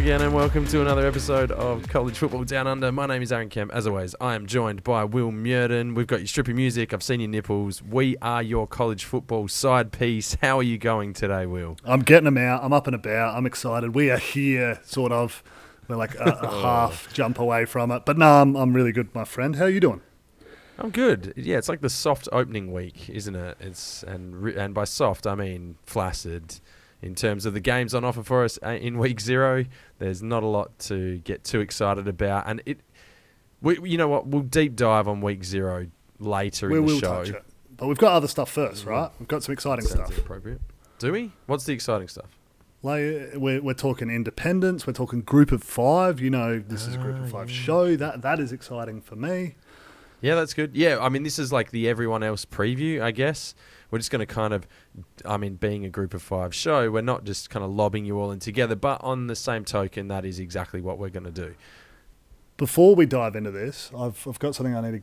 again, and welcome to another episode of College Football Down Under. My name is Aaron Kemp. As always, I am joined by Will Murden. We've got your strippy music. I've seen your nipples. We are your college football side piece. How are you going today, Will? I'm getting them out. I'm up and about. I'm excited. We are here, sort of. We're like a half jump away from it. But no, I'm really good, my friend. How are you doing? I'm good. Yeah, it's like the soft opening week, isn't it? And by soft, I mean flaccid. In terms of the games on offer for us in week zero, there's not a lot to get too excited about. And you know what? We'll deep dive on week zero later in the show. Touch it. But we've got other stuff first, right? We've got some exciting stuff. Appropriate. Do we? What's the exciting stuff? Like we're talking independence. We're talking group of five. You know, this is a group of five show. That is exciting for me. Yeah, that's good. Yeah, I mean, this is like the everyone else preview, I guess. We're just going to kind of, being a group of five show, we're not just kind of lobbing you all in together, but on the same token, that is exactly what we're going to do. Before we dive into this, I've got something I need to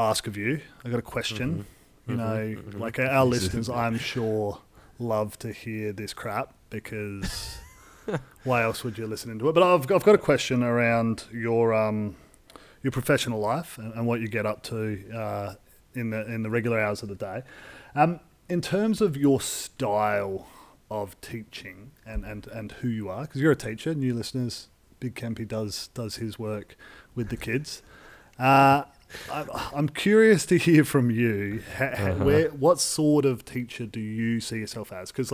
ask of you. I've got a question. Mm-hmm. You know, like our listeners, I'm sure, love to hear this crap because why else would you listen into it? But I've got a question around your professional life and what you get up to in the regular hours of the day. In terms of your style of teaching and who you are, because you're a teacher, new listeners, Big Kempy does his work with the kids. I'm curious to hear from you. What sort of teacher do you see yourself as? Because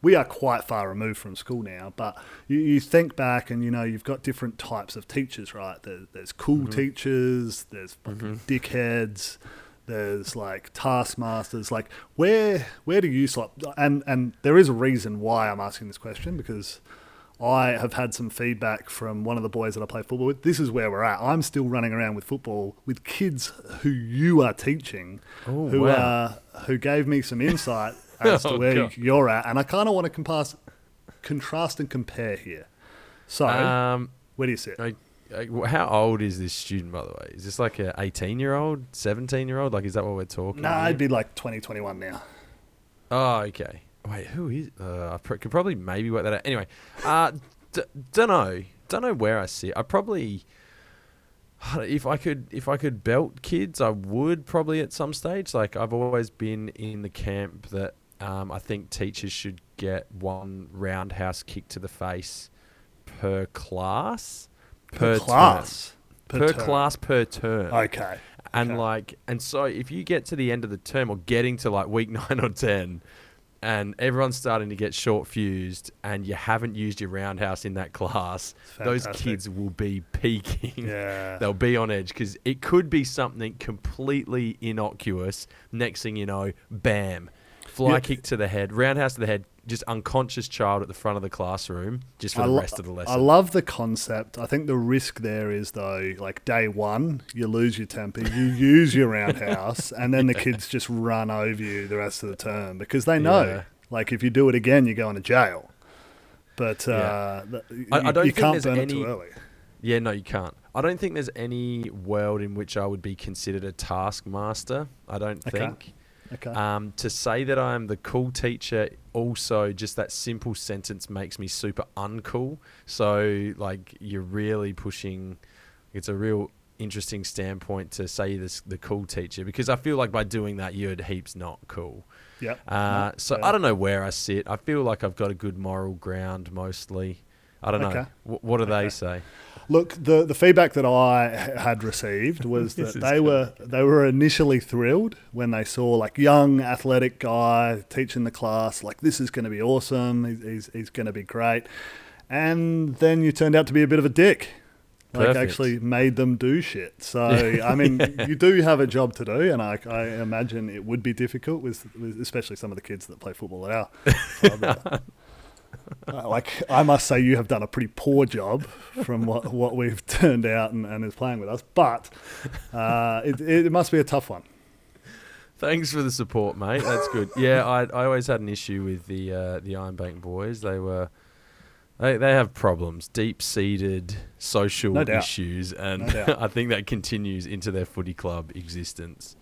we are quite far removed from school now, but you think back and, you know, you've got different types of teachers, right? There's cool teachers, there's fucking dickheads, there's taskmasters. Where do you slot? And there is a reason why I'm asking this question, because I have had some feedback from one of the boys that I play football with. This is where we're at. I'm still running around with football with kids who you are teaching, who gave me some insight as to where you're at. And I kind of want to contrast and compare here. So where do you sit? How old is this student, by the way? Is this like an 18-year-old, 17-year-old? Is that what we're talking about? Nah, it'd be 20, 21 now. Oh, okay. Wait, who is... I could probably maybe work that out. Anyway, dunno. Don't know where I sit. I probably... If I could belt kids, I would probably at some stage. I've always been in the camp that I think teachers should get one roundhouse kick to the face per class. Per class, per term. Okay. And so if you get to the end of the term or getting to week 9 or 10... and everyone's starting to get short-fused and you haven't used your roundhouse in that class, those kids will be peaking. Yeah. They'll be on edge because it could be something completely innocuous. Next thing you know, bam, kick to the head, roundhouse to the head, just unconscious child at the front of the classroom just for the rest of the lesson. I love the concept. I think the risk there is, though, day one, you lose your temper, you use your roundhouse, and then the kids just run over you the rest of the term because they know, if you do it again, you're going to jail. But you can't burn it too early. Yeah, no, you can't. I don't think there's any world in which I would be considered a taskmaster, I don't think. Okay. To say that I'm the cool teacher, also just that simple sentence makes me super uncool. So you're really pushing. It's a real interesting standpoint to say this, the cool teacher, because I feel by doing that you're heaps not cool. Yeah. I don't know where I sit. I feel I've got a good moral ground mostly. I don't know. What do they say? Look, the feedback that I had received was that they were initially thrilled when they saw young athletic guy teaching the class. This is going to be awesome. He's going to be great. And then you turned out to be a bit of a dick. Actually made them do shit. So you do have a job to do, and I imagine it would be difficult with especially some of the kids that play football at our. I must say you have done a pretty poor job from what we've turned out and is playing with us, but it must be a tough one. Thanks for the support, mate. That's good. Yeah, I always had an issue with the Iron Bank boys. They have problems, deep-seated social issues, and I think that continues into their footy club existence.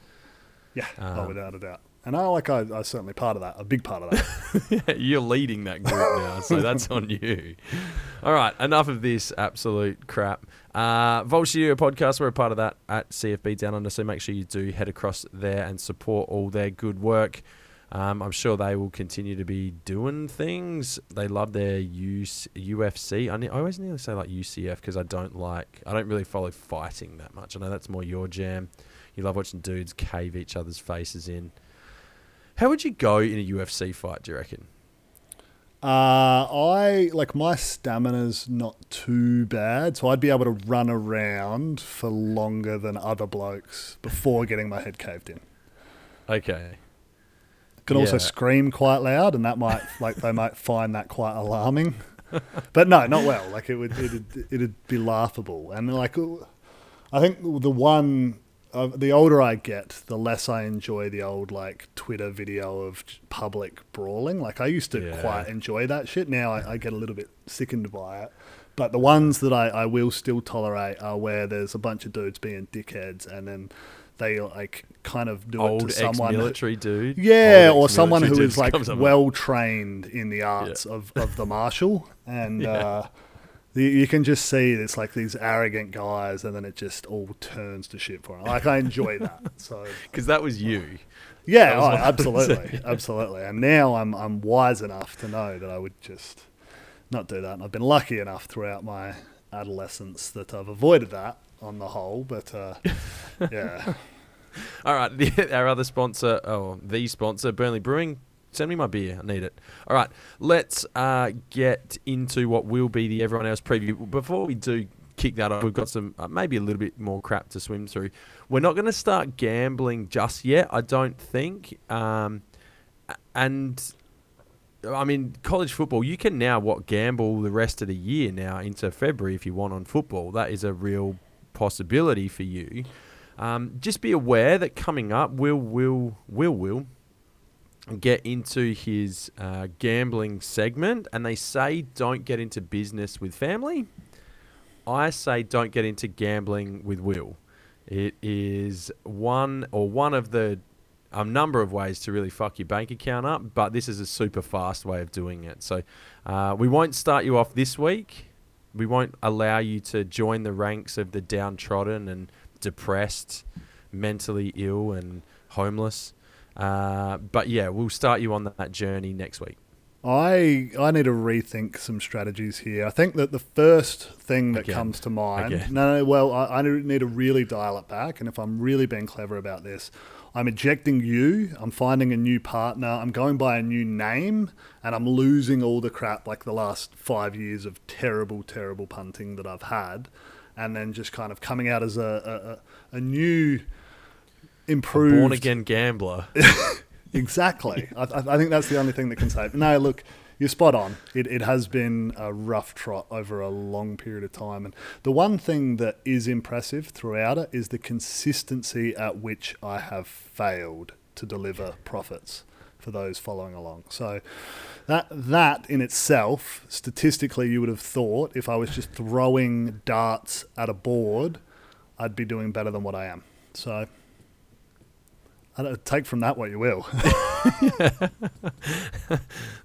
Yeah, without a doubt. And I certainly part of that, a big part of that. You're leading that group now, so that's on you. All right, enough of this absolute crap. Volshia Podcast, we're a part of that at CFB Down Under, so make sure you do head across there and support all their good work. I'm sure they will continue to be doing things. They love their UFC. I always nearly say like UCF because I don't really follow fighting that much. I know that's more your jam. You love watching dudes cave each other's faces in. How would you go in a UFC fight, do you reckon? My stamina's not too bad, so I'd be able to run around for longer than other blokes before getting my head caved in. Okay. Could also scream quite loud, and that might they might find that quite alarming. But no, not well. It'd be laughable. And I think the older I get, the less I enjoy the old Twitter video of public brawling. I used to quite enjoy that shit. Now I get a little bit sickened by it. But the ones that I will still tolerate are where there's a bunch of dudes being dickheads, and then they kind of do old it to someone. Ex-military dude. Yeah, or someone who is well-trained in the arts of the martial. And you can just see it's these arrogant guys, and then it just all turns to shit for them. I enjoy that. Because that was you. Yeah, absolutely. Absolutely. And now I'm wise enough to know that I would just not do that. And I've been lucky enough throughout my adolescence that I've avoided that on the whole, but yeah. All right, our other sponsor, Burnley Brewing. Send me my beer, I need it. All right, let's get into what will be the Everyone Else preview. Before we do kick that off, we've got some maybe a little bit more crap to swim through. We're not going to start gambling just yet, I don't think. College football, you can now gamble the rest of the year now into February if you want on football. That is a real possibility for you. Just be aware that coming up, Will get into his gambling segment, and they say don't get into business with family. I say don't get into gambling with Will. It is one of the a number of ways to really fuck your bank account up, but this is a super fast way of doing it. So we won't start you off this week. We won't allow you to join the ranks of the downtrodden and depressed, mentally ill and homeless. But yeah, we'll start you on that journey next week. I need to rethink some strategies here. I think that the first thing that comes to mind... I need to really dial it back, and if I'm really being clever about this, I'm ejecting you, I'm finding a new partner, I'm going by a new name, and I'm losing all the crap the last 5 years of terrible, terrible punting that I've had, and then just kind of coming out as a new, improved... born-again gambler. Exactly. I think that's the only thing that can save. No, look, you're spot on. It has been a rough trot over a long period of time. And the one thing that is impressive throughout it is the consistency at which I have failed to deliver profits for those following along. So that in itself, statistically, you would have thought if I was just throwing darts at a board, I'd be doing better than what I am. So... take from that what you will.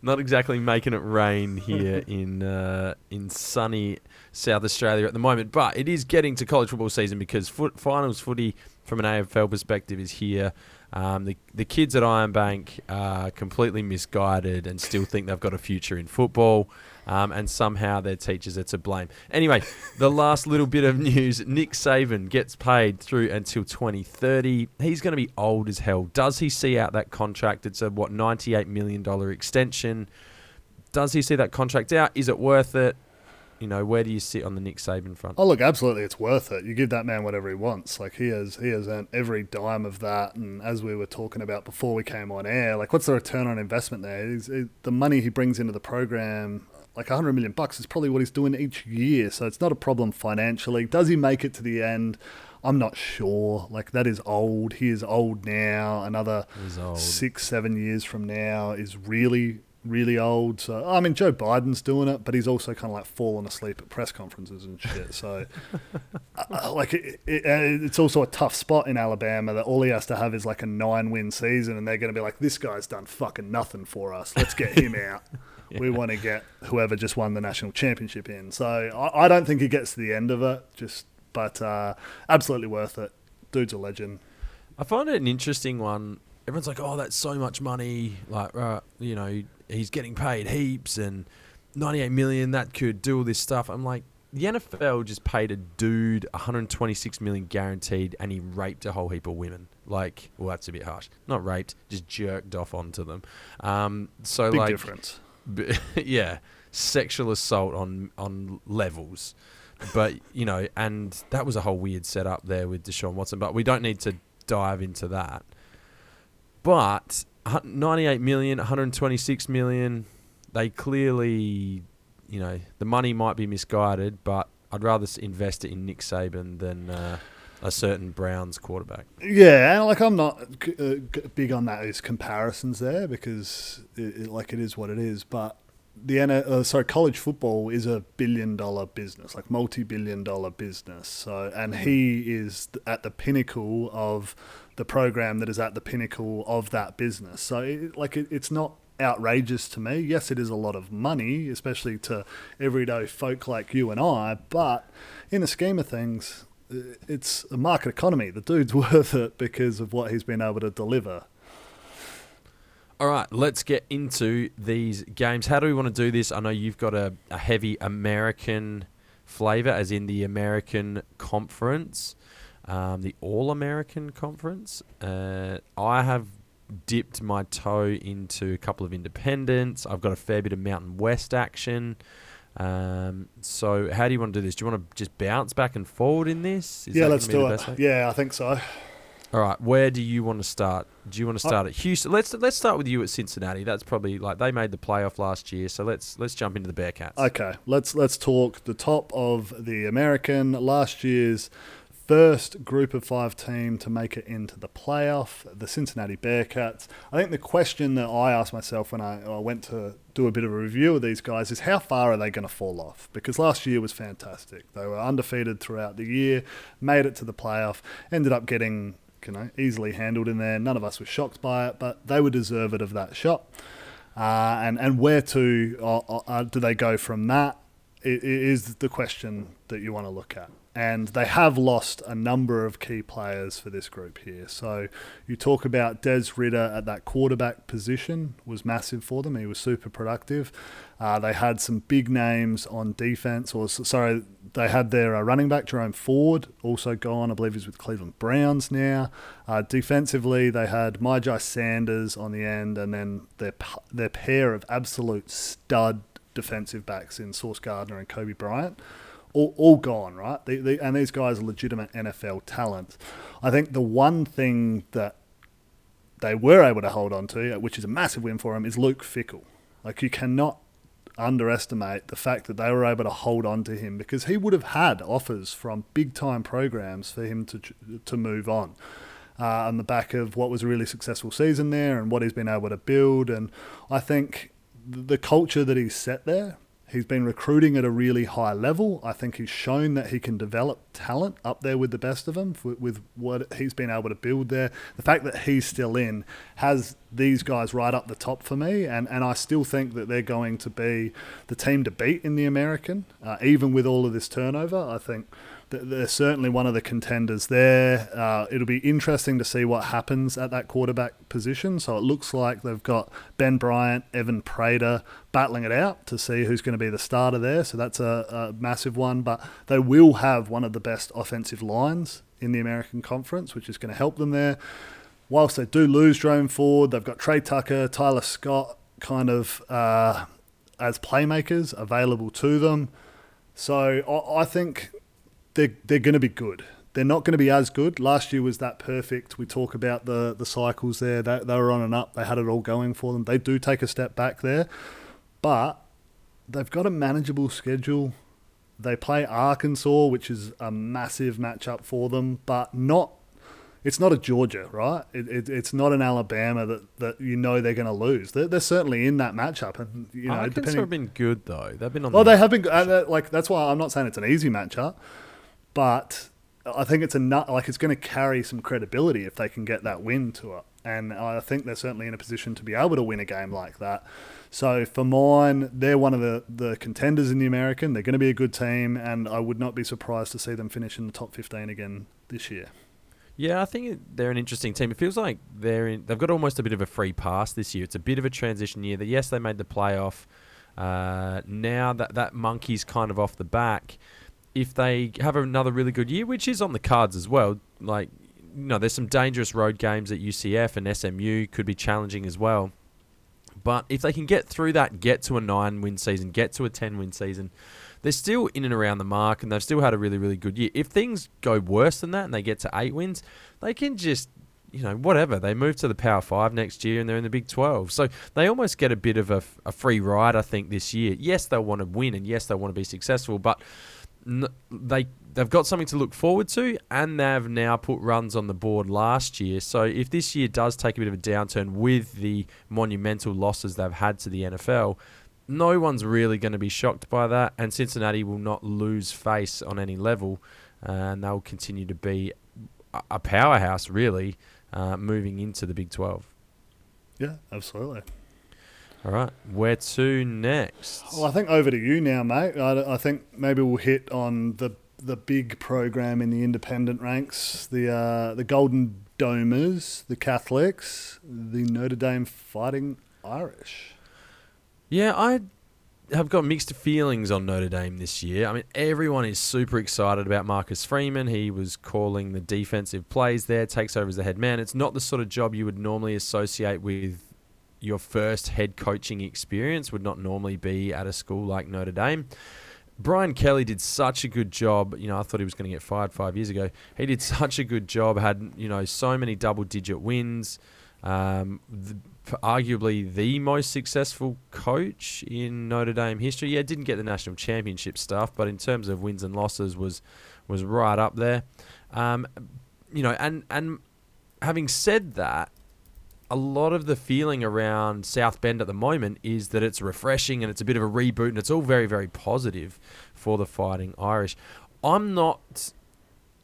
Not exactly making it rain here in sunny South Australia at the moment, but it is getting to college football season because finals footy from an AFL perspective is here. The kids at Iron Bank are completely misguided and still think they've got a future in football, and somehow their teachers are to blame. Anyway, the last little bit of news, Nick Saban gets paid through until 2030. He's going to be old as hell. Does he see out that contract? It's a, $98 million extension. Does he see that contract out? Is it worth it? Where do you sit on the Nick Saban front? Oh, look, absolutely, it's worth it. You give that man whatever he wants. He has earned every dime of that. And as we were talking about before we came on air, what's the return on investment there? The money he brings into the program, $100 million bucks, is probably what he's doing each year. So it's not a problem financially. Does he make it to the end? I'm not sure. That is old. He is old now. Another 6-7 years from now is really really old. So I mean, Joe Biden's doing it, but he's also kind of like fallen asleep at press conferences and shit. So it's also a tough spot in Alabama that all he has to have is like a 9-win season, and they're going to be like, this guy's done fucking nothing for us. Let's get him out. Yeah. We want to get whoever just won the national championship in. So I don't think he gets to the end of it, but absolutely worth it. Dude's a legend. I find it an interesting one. Everyone's like, oh, that's so much money. Like, you know, he's getting paid heaps and $98 million, that could do all this stuff. I'm like, the NFL just paid a dude $126 million guaranteed, and he raped a whole heap of women. Like, well, that's a bit harsh. Not raped, just jerked off onto them. So big like, difference. Yeah, sexual assault on levels. But, you know, and that was a whole weird setup there with Deshaun Watson, but we don't need to dive into that. But $98 million, $126 million, they clearly, you know, the money might be misguided, but I'd rather invest it in Nick Saban than a certain Browns quarterback. Yeah, like I'm not big on that as comparisons there because it is what it is, but college football is a billion-dollar business, like multi-billion-dollar business. So, and he is at the pinnacle of the program that is at the pinnacle of that business. So, it's not outrageous to me. Yes, it is a lot of money, especially to everyday folk like you and I. But in the scheme of things, it's a market economy. The dude's worth it because of what he's been able to deliver. All right, let's get into these games. How do we want to do this? I know you've got a heavy American flavor, as in the American Conference, the All-American Conference. I have dipped my toe into a couple of independents. I've got a fair bit of Mountain West action. So how do you want to do this? Do you want to just bounce back and forward in this? Yeah, let's do it. Yeah, I think so. All right, where do you want to start? Do you want to start at Houston? Let's start with you at Cincinnati. That's probably like they made the playoff last year, so let's jump into the Bearcats. Okay, let's talk the top of the American, last year's first group of 5 team to make it into the playoff, the Cincinnati Bearcats. I think the question that I asked myself when I went to do a bit of a review of these guys is how far are they going to fall off? Because last year was fantastic. They were undefeated throughout the year, made it to the playoff, ended up getting easily handled in there. None of us were shocked by it, but they were deserved of that shot. And where to do they go from that is the question that you want to look at. And they have lost a number of key players for this group here. So you talk about Des Ridder at that quarterback position was massive for them. He was super productive. They had some big names on defense. They had their running back, Jerome Ford, also gone. I believe he's with Cleveland Browns now. Defensively, they had Mykhi Sanders on the end, and then their pair of absolute stud defensive backs in Sauce Gardner and Coby Bryant. All gone, right? And these guys are legitimate NFL talent. I think the one thing that they were able to hold on to, which is a massive win for them, is Luke Fickle. Like, you cannot underestimate the fact that they were able to hold on to him because he would have had offers from big-time programs for him to move on the back of what was a really successful season there and what he's been able to build. And I think the culture that he's set there, he's been recruiting at a really high level. I think he's shown that he can develop talent up there with the best of them, with what he's been able to build there. The fact that he's still in has these guys right up the top for me, and I still think that they're going to be the team to beat in the American, even with all of this turnover. I think they're certainly one of the contenders there. It'll be interesting to see what happens at that quarterback position. So it looks like they've got Ben Bryant, Evan Prater battling it out to see who's going to be the starter there. So that's a massive one. But they will have one of the best offensive lines in the American Conference, which is going to help them there. Whilst they do lose Jerome Ford, they've got Trey Tucker, Tyler Scott kind of as playmakers available to them. So I think they're going to be good. They're not going to be as good. Last year was that perfect. We talk about the cycles there. They were on and up. They had it all going for them. They do take a step back there. But they've got a manageable schedule. They play Arkansas, which is a massive matchup for them, but not it's not a Georgia, right? It's not an Alabama that you know they're going to lose. They're certainly in that matchup, and you know, Arkansas have been good though. They've been on. Well, they have been like that's why I'm not saying it's an easy matchup, but I think it's it's going to carry some credibility if they can get that win to it, and I think they're certainly in a position to be able to win a game like that. So for mine, they're one of the contenders in the American. They're going to be a good team, and I would not be surprised to see them finish in the top 15 again this year. Yeah, I think they're an interesting team. It feels like they've got almost a bit of a free pass this year. It's a bit of a transition year. That yes, they made the playoff. Now that monkey's kind of off the back. If they have another really good year, which is on the cards as well, like you know, there's some dangerous road games at UCF and SMU could be challenging as well. But if they can get through that, get to a 9-win season, get to a 10-win season, they're still in and around the mark, and they've still had a really, really good year. If things go worse than that and they get to 8 wins, they can just, you know, whatever. They move to the Power 5 next year and they're in the Big 12. So they almost get a bit of a free ride, I think, this year. Yes, they'll want to win, and yes, they'll want to be successful, but they've got something to look forward to, and they've now put runs on the board last year. So if this year does take a bit of a downturn with the monumental losses they've had to the NFL, no one's really going to be shocked by that, and Cincinnati will not lose face on any level, and they'll continue to be a powerhouse, really, moving into the Big 12. Yeah, absolutely. All right, where to next? Well, I think over to you now, mate. I think maybe we'll hit on the big program in the independent ranks, the Golden Domers, the Catholics, the Notre Dame Fighting Irish. Yeah, I have got mixed feelings on Notre Dame this year. I mean, everyone is super excited about Marcus Freeman. He was calling the defensive plays there, takes over as the head man. It's not the sort of job you would normally associate with your first head coaching experience, would not normally be at a school like Notre Dame. Brian Kelly did such a good job. You know, I thought he was going to get fired 5 years ago. He did such a good job, had, you know, so many double-digit wins. Arguably the most successful coach in Notre Dame history. Yeah, didn't get the national championship stuff, but in terms of wins and losses was right up there. You know, and having said that, a lot of the feeling around South Bend at the moment is that it's refreshing and it's a bit of a reboot, and it's all very, very positive for the Fighting Irish. I'm not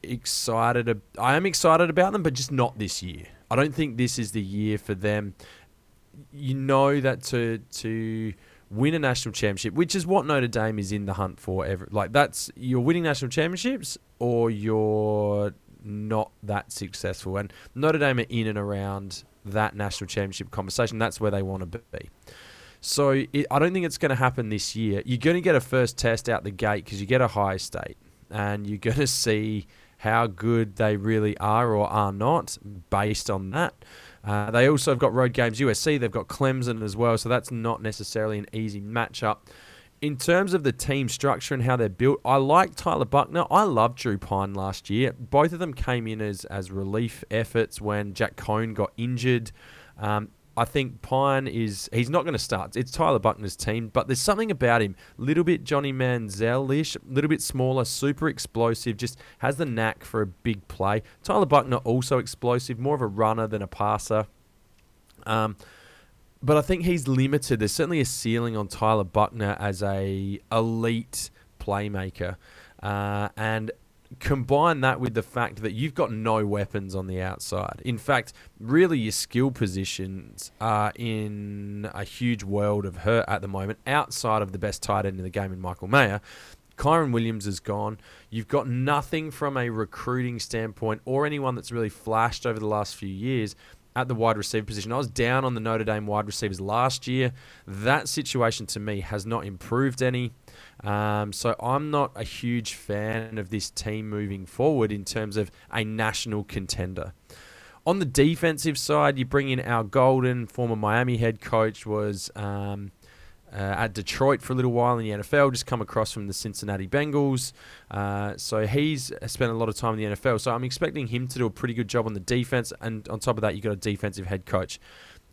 excited. I am excited about them, but just not this year. I don't think this is the year for them. You know that to win a national championship, which is what Notre Dame is in the hunt for. Like that's, you're winning national championships or you're not that successful. And Notre Dame are in and around that national championship conversation. That's where they want to be. So I don't think it's going to happen this year. You're going to get a first test out the gate because you get Ohio State, and you're going to see how good they really are or are not based on that. They also have got road games, USC, they've got Clemson as well, so that's not necessarily an easy matchup. In terms of the team structure and how they're built, I like Tyler Buckner. I loved Drew Pine last year. Both of them came in as relief efforts when Jack Cohn got injured. I think Pine he's not going to start. It's Tyler Buckner's team, but there's something about him. Little bit Johnny Manziel-ish, little bit smaller, super explosive, just has the knack for a big play. Tyler Buckner also explosive, more of a runner than a passer. But I think he's limited. There's certainly a ceiling on Tyler Buckner as a elite playmaker. And combine that with the fact that you've got no weapons on the outside. In fact, really your skill positions are in a huge world of hurt at the moment, outside of the best tight end in the game in Michael Mayer. Kyron Williams is gone. You've got nothing from a recruiting standpoint or anyone that's really flashed over the last few years at the wide receiver position. I was down on the Notre Dame wide receivers last year. That situation to me has not improved any. So I'm not a huge fan of this team moving forward in terms of a national contender. On the defensive side, you bring in Al Golden, former Miami head coach, was at Detroit for a little while in the NFL, just come across from the Cincinnati Bengals. So he's spent a lot of time in the NFL. So I'm expecting him to do a pretty good job on the defense. And on top of that, you've got a defensive head coach.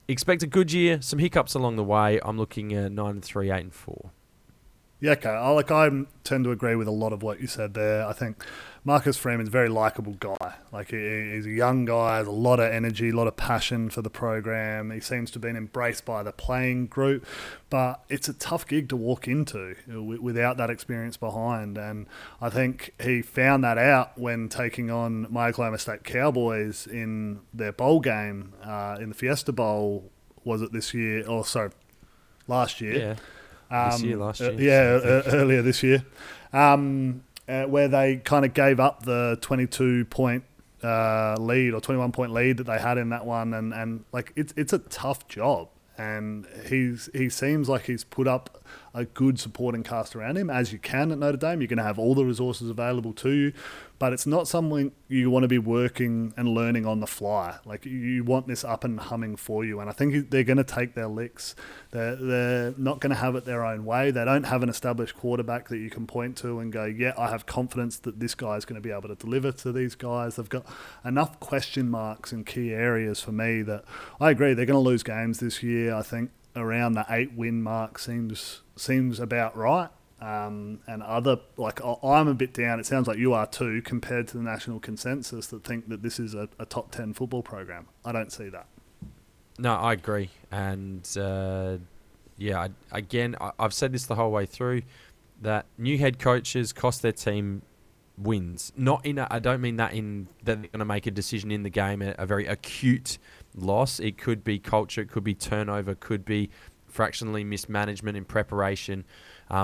Expect a good year, some hiccups along the way. I'm looking at 9-3, 8-4. Yeah, okay. I tend to agree with a lot of what you said there. I think Marcus Freeman's a very likable guy. Like, he's a young guy, has a lot of energy, a lot of passion for the program. He seems to have been embraced by the playing group, but it's a tough gig to walk into without that experience behind. And I think he found that out when taking on my Oklahoma State Cowboys in their bowl game, in the Fiesta Bowl, was it this year? Oh, sorry, last year. Yeah. Earlier this year, where they kind of gave up the 22-point lead or 21-point lead that they had in that one, and like it's a tough job, and he seems like he's put up a good supporting cast around him, as you can at Notre Dame. You're going to have all the resources available to you, but it's not something you want to be working and learning on the fly. Like, you want this up and humming for you, and I think they're going to take their licks. They're not going to have it their own way. They don't have an established quarterback that you can point to and go, yeah, I have confidence that this guy is going to be able to deliver to these guys. They've got enough question marks in key areas for me that I agree they're going to lose games this year. I think around the 8-win mark seems about right. And other, like, I'm a bit down, it sounds like you are too, compared to the national consensus that think that this is a top 10 football program. I don't see that. No, I agree. And I've said this the whole way through, that new head coaches cost their team wins. I don't mean that in that they're going to make a decision in the game, a very acute loss. It could be culture, it could be turnover, could be fractionally mismanagement in preparation,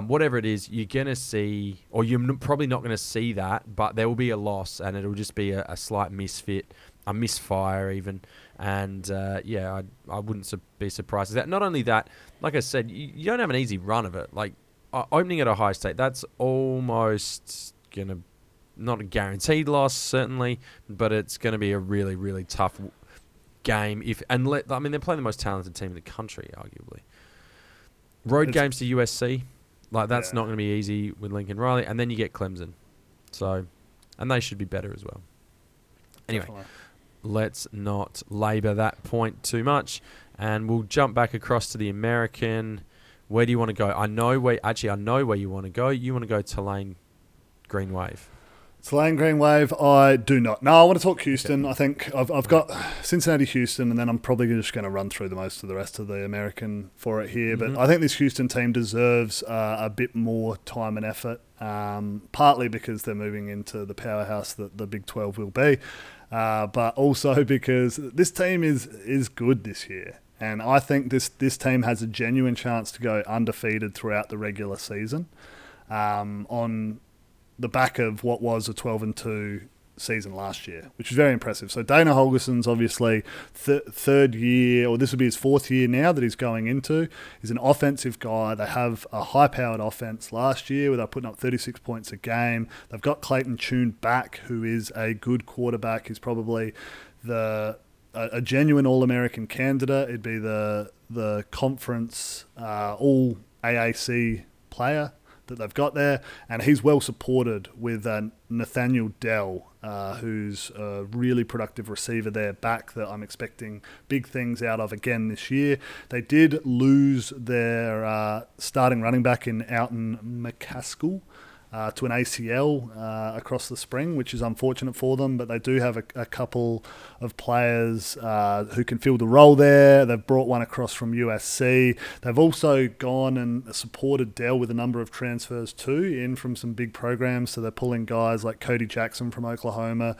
whatever it is, you're going to see, or you're probably not going to see that, but there will be a loss, and it'll just be a slight misfit, a misfire even, and I wouldn't be surprised at that. Not only that, like I said, you don't have an easy run of it. Like, opening at Ohio State, that's almost going to, not a guaranteed loss certainly, but it's going to be a really, really tough game. They're playing the most talented team in the country, arguably. Road games to USC, like, that's not going to be easy with Lincoln Riley, and then you get Clemson. So, and they should be better as well. Anyway, Let's not labour that point too much, and we'll jump back across to the American. Where do you want to go? I know where you want to go. You want to go Tulane Green Wave. Tulane Green Wave, I do not. No, I want to talk Houston. Okay. I think I've got Cincinnati, Houston, and then I'm probably just going to run through the most of the rest of the American for it here. Mm-hmm. But I think this Houston team deserves a bit more time and effort, partly because they're moving into the powerhouse that the Big 12 will be, but also because this team is good this year. And I think this team has a genuine chance to go undefeated throughout the regular season, on the back of what was a 12-2 season last year, which is very impressive. So Dana Holgerson's obviously third year, or this would be his fourth year now that he's going into. He's an offensive guy. They have a high-powered offense last year where they're putting up 36 points a game. They've got Clayton Tune back, who is a good quarterback. He's probably a genuine All-American candidate. It'd be the conference All-AAC player that they've got there, and he's well supported with Nathaniel Dell, who's a really productive receiver there back that I'm expecting big things out of again this year. They did lose their starting running back in Alton McCaskill to an ACL across the spring, which is unfortunate for them, but they do have a couple of players who can fill the role there. They've brought one across from USC. They've also gone and supported Dell with a number of transfers too, in from some big programs. So they're pulling guys like Cody Jackson from Oklahoma,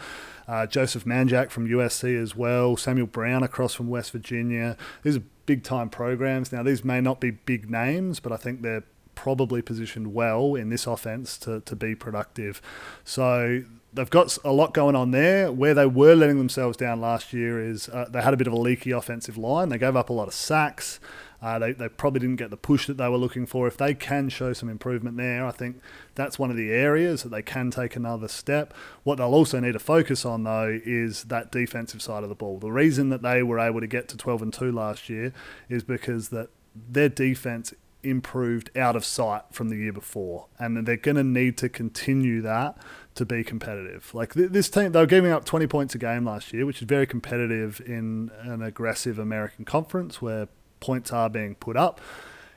Joseph Manjack from USC as well, Samuel Brown across from West Virginia. These are big-time programs. Now, these may not be big names, but I think they're probably positioned well in this offense to be productive. So they've got a lot going on there. Where they were letting themselves down last year is they had a bit of a leaky offensive line. They gave up a lot of sacks. They probably didn't get the push that they were looking for. If they can show some improvement there, I think that's one of the areas that they can take another step. What they'll also need to focus on, though, is that defensive side of the ball. The reason that they were able to get to 12-2 last year is because that their defense improved out of sight from the year before, and they're going to need to continue that to be competitive. Like, this team, they were giving up 20 points a game last year, which is very competitive in an aggressive American conference where points are being put up.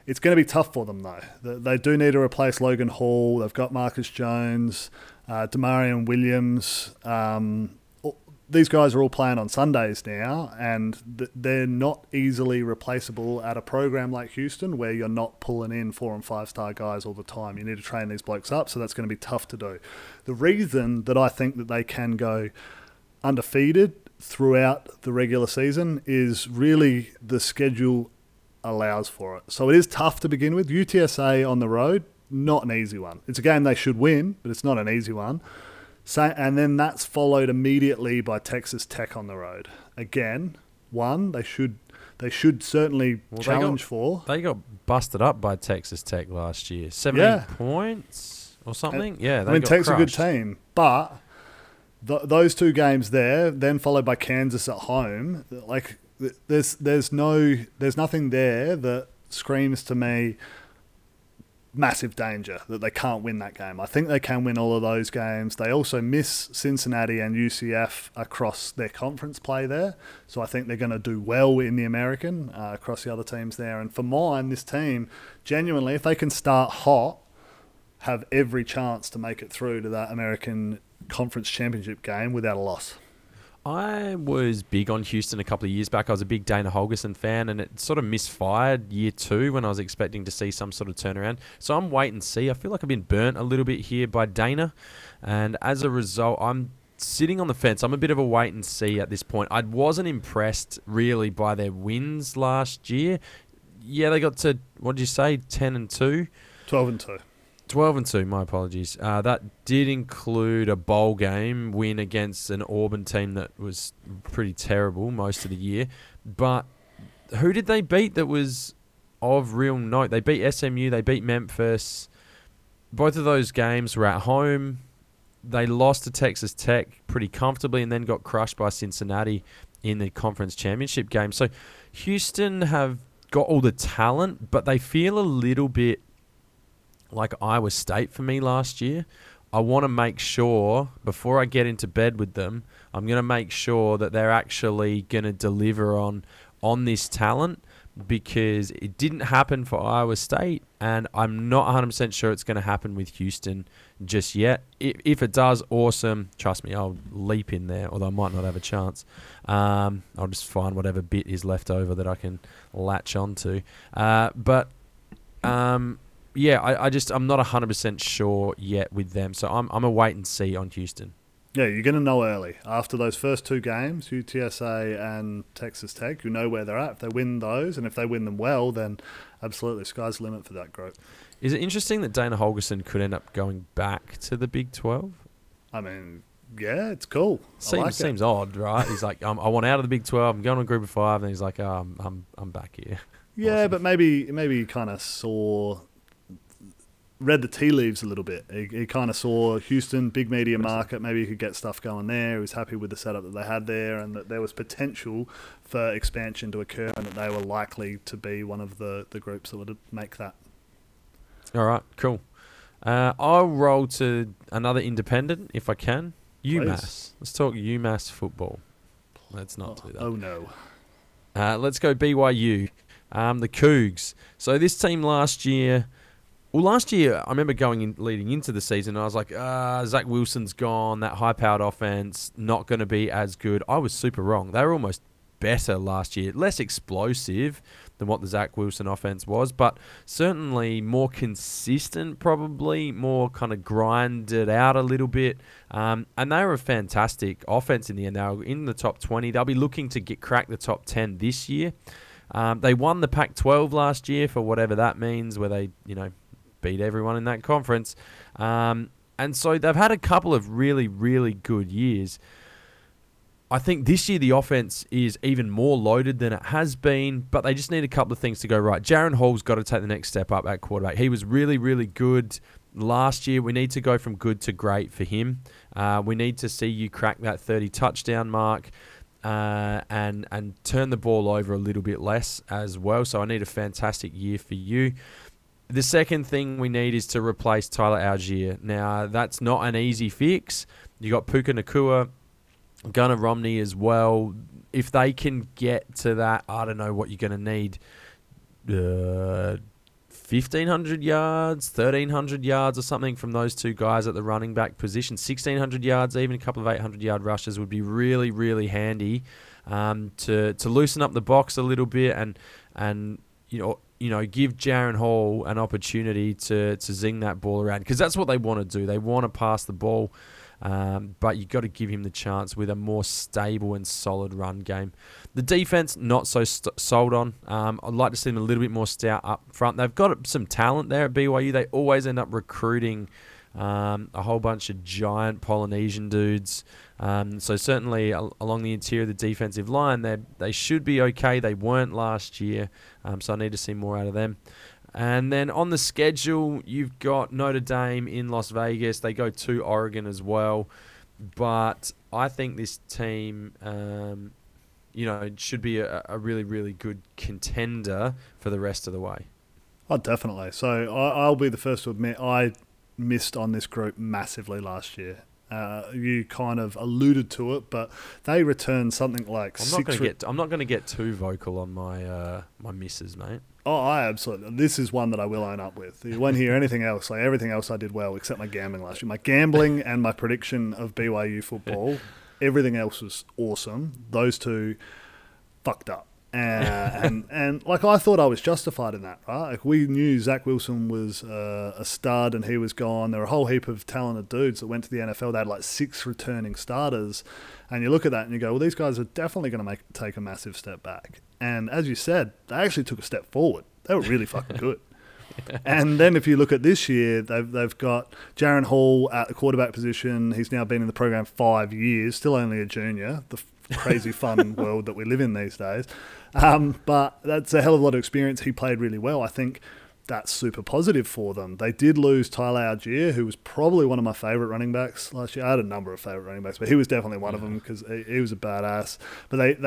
It's going to be tough for them, though. They do need to replace Logan Hall. They've got Marcus Jones, Damarian Williams. These guys are all playing on Sundays now, and they're not easily replaceable at a program like Houston where you're not pulling in 4 and 5-star guys all the time. You need to train these blokes up, so that's going to be tough to do. The reason that I think that they can go undefeated throughout the regular season is really the schedule allows for it. So it is tough to begin with. UTSA on the road, not an easy one. It's a game they should win, but it's not an easy one. And then that's followed immediately by Texas Tech on the road. Again, one they should certainly challenge for. They got busted up by Texas Tech last year, 70 points or something. And, yeah, they got Tech's crushed. A good team, but those two games there, then followed by Kansas at home. Like there's nothing there that screams to me massive danger that they can't win that game. I think they can win all of those games. They also miss Cincinnati and UCF across their conference play there. So I think they're going to do well in the American across the other teams there. And for mine, this team, genuinely, if they can start hot, have every chance to make it through to that American Conference Championship game without a loss. I was big on Houston a couple of years back. I was a big Dana Holgorsen fan, and it sort of misfired year 2 when I was expecting to see some sort of turnaround. So I'm wait and see. I feel like I've been burnt a little bit here by Dana, and as a result, I'm sitting on the fence. I'm a bit of a wait and see at this point. I wasn't impressed really by their wins last year. Yeah, they got to, what did you say, 10-2? 12-2. 12-2, my apologies. That did include a bowl game win against an Auburn team that was pretty terrible most of the year. But who did they beat that was of real note? They beat SMU, they beat Memphis. Both of those games were at home. They lost to Texas Tech pretty comfortably and then got crushed by Cincinnati in the conference championship game. So Houston have got all the talent, but they feel a little bit like Iowa State for me last year. I want to make sure, before I get into bed with them, I'm going to make sure that they're actually going to deliver on this talent, because it didn't happen for Iowa State, and I'm not 100% sure it's going to happen with Houston just yet. If it does, awesome. Trust me, I'll leap in there, although I might not have a chance. I'll just find whatever bit is left over that I can latch onto. Yeah, I'm not 100% sure yet with them, so I'm a wait and see on Houston. Yeah, you're going to know early. After those first two games, UTSA and Texas Tech, you know where they're at. If they win those, and if they win them well, then absolutely, sky's the limit for that group. Is it interesting that Dana Holgorsen could end up going back to the Big 12? I mean, yeah, it's cool. Seems odd, right? He's like, I want out of the Big 12, I'm going to a group of 5, and he's like, I'm back here. Yeah, awesome. But maybe he kind of read the tea leaves a little bit. He kind of saw Houston, big media market, maybe he could get stuff going there. He was happy with the setup that they had there, and that there was potential for expansion to occur, and that they were likely to be one of the groups that would make that. All right, cool. I'll roll to another independent if I can. UMass. Please. Let's talk UMass football. Let's not do that. Oh, no. Let's go BYU. The Cougs. So this team last year... Well, last year, I remember leading into the season, I was like, Zach Wilson's gone, that high-powered offense, not going to be as good. I was super wrong. They were almost better last year, less explosive than what the Zach Wilson offense was, but certainly more consistent, probably more kind of grinded out a little bit. And they were a fantastic offense in the end. They were in the top 20. They'll be looking to crack the top 10 this year. They won the Pac-12 last year, for whatever that means, where they, beat everyone in that conference. And so they've had a couple of really, really good years. I think this year the offense is even more loaded than it has been, but they just need a couple of things to go right. Jaron Hall's got to take the next step up at quarterback. He was really, really good last year. We need to go from good to great for him. We need to see you crack that 30 touchdown mark. And turn the ball over a little bit less as well. So I need a fantastic year for you. The second thing we need is to replace Tyler Algier. Now, that's not an easy fix. You got Puka Nakua, Gunnar Romney as well. If they can get to that, I don't know what you're going to need. 1,500 yards, 1,300 yards or something from those two guys at the running back position. 1,600 yards, even a couple of 800-yard rushes would be really, really handy to loosen up the box a little bit and you know, give Jaron Hall an opportunity to zing that ball around, because that's what they want to do. They want to pass the ball, but you've got to give him the chance with a more stable and solid run game. The defense, not so sold on. I'd like to see them a little bit more stout up front. They've got some talent there at BYU. They always end up recruiting a whole bunch of giant Polynesian dudes. So certainly along the interior of the defensive line, they should be okay. They weren't last year, so I need to see more out of them. And then on the schedule, you've got Notre Dame in Las Vegas. They go to Oregon as well. But I think this team, should be a really, really good contender for the rest of the way. Oh, definitely. So I'll be the first to admit I missed on this group massively last year. You kind of alluded to it, but they returned something like I'm not going to get too vocal on my my misses, mate. Oh, I absolutely. This is one that I will own up with. You won't hear anything else. Like everything else, I did well except my gambling last year. My gambling and my prediction of BYU football. Everything else was awesome. Those two fucked up. And like I thought I was justified in that, right? Like we knew Zach Wilson was a stud and he was gone. There were a whole heap of talented dudes that went to the NFL. They had like 6 returning starters, and you look at that and you go, well, these guys are definitely going to take a massive step back. And as you said, they actually took a step forward. They were really fucking good. And then if you look at this year, they've got Jaron Hall at the quarterback position. He's now been in the program 5 years, still only a junior. The crazy fun world that we live in these days. But that's a hell of a lot of experience. He played really well. I think that's super positive for them. They did lose Tyler Algier, who was probably one of my favourite running backs last year. I had a number of favourite running backs, but he was definitely one of them because he was a badass. But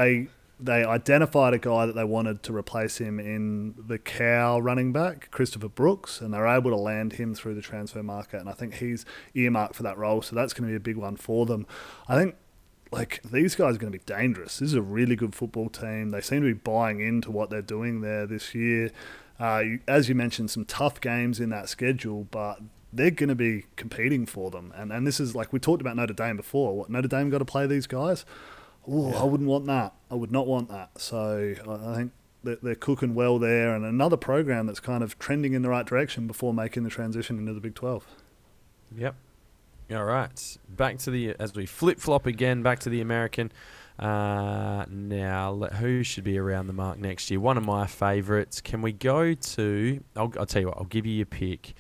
they identified a guy that they wanted to replace him in the Cow running back, Christopher Brooks, and they were able to land him through the transfer market. And I think he's earmarked for that role, so that's going to be a big one for them. I think these guys are going to be dangerous. This is a really good football team. They seem to be buying into what they're doing there this year. As you mentioned, some tough games in that schedule, but they're going to be competing for them. And this is like we talked about Notre Dame before. What, Notre Dame got to play these guys? Oh, yeah. I wouldn't want that. I would not want that. So I think that they're cooking well there. And another program that's kind of trending in the right direction before making the transition into the Big 12. Yep. All right, as we flip-flop again, back to the American. Now, who should be around the mark next year? One of my favourites. Can we go to, I'll tell you what, I'll give you your pick.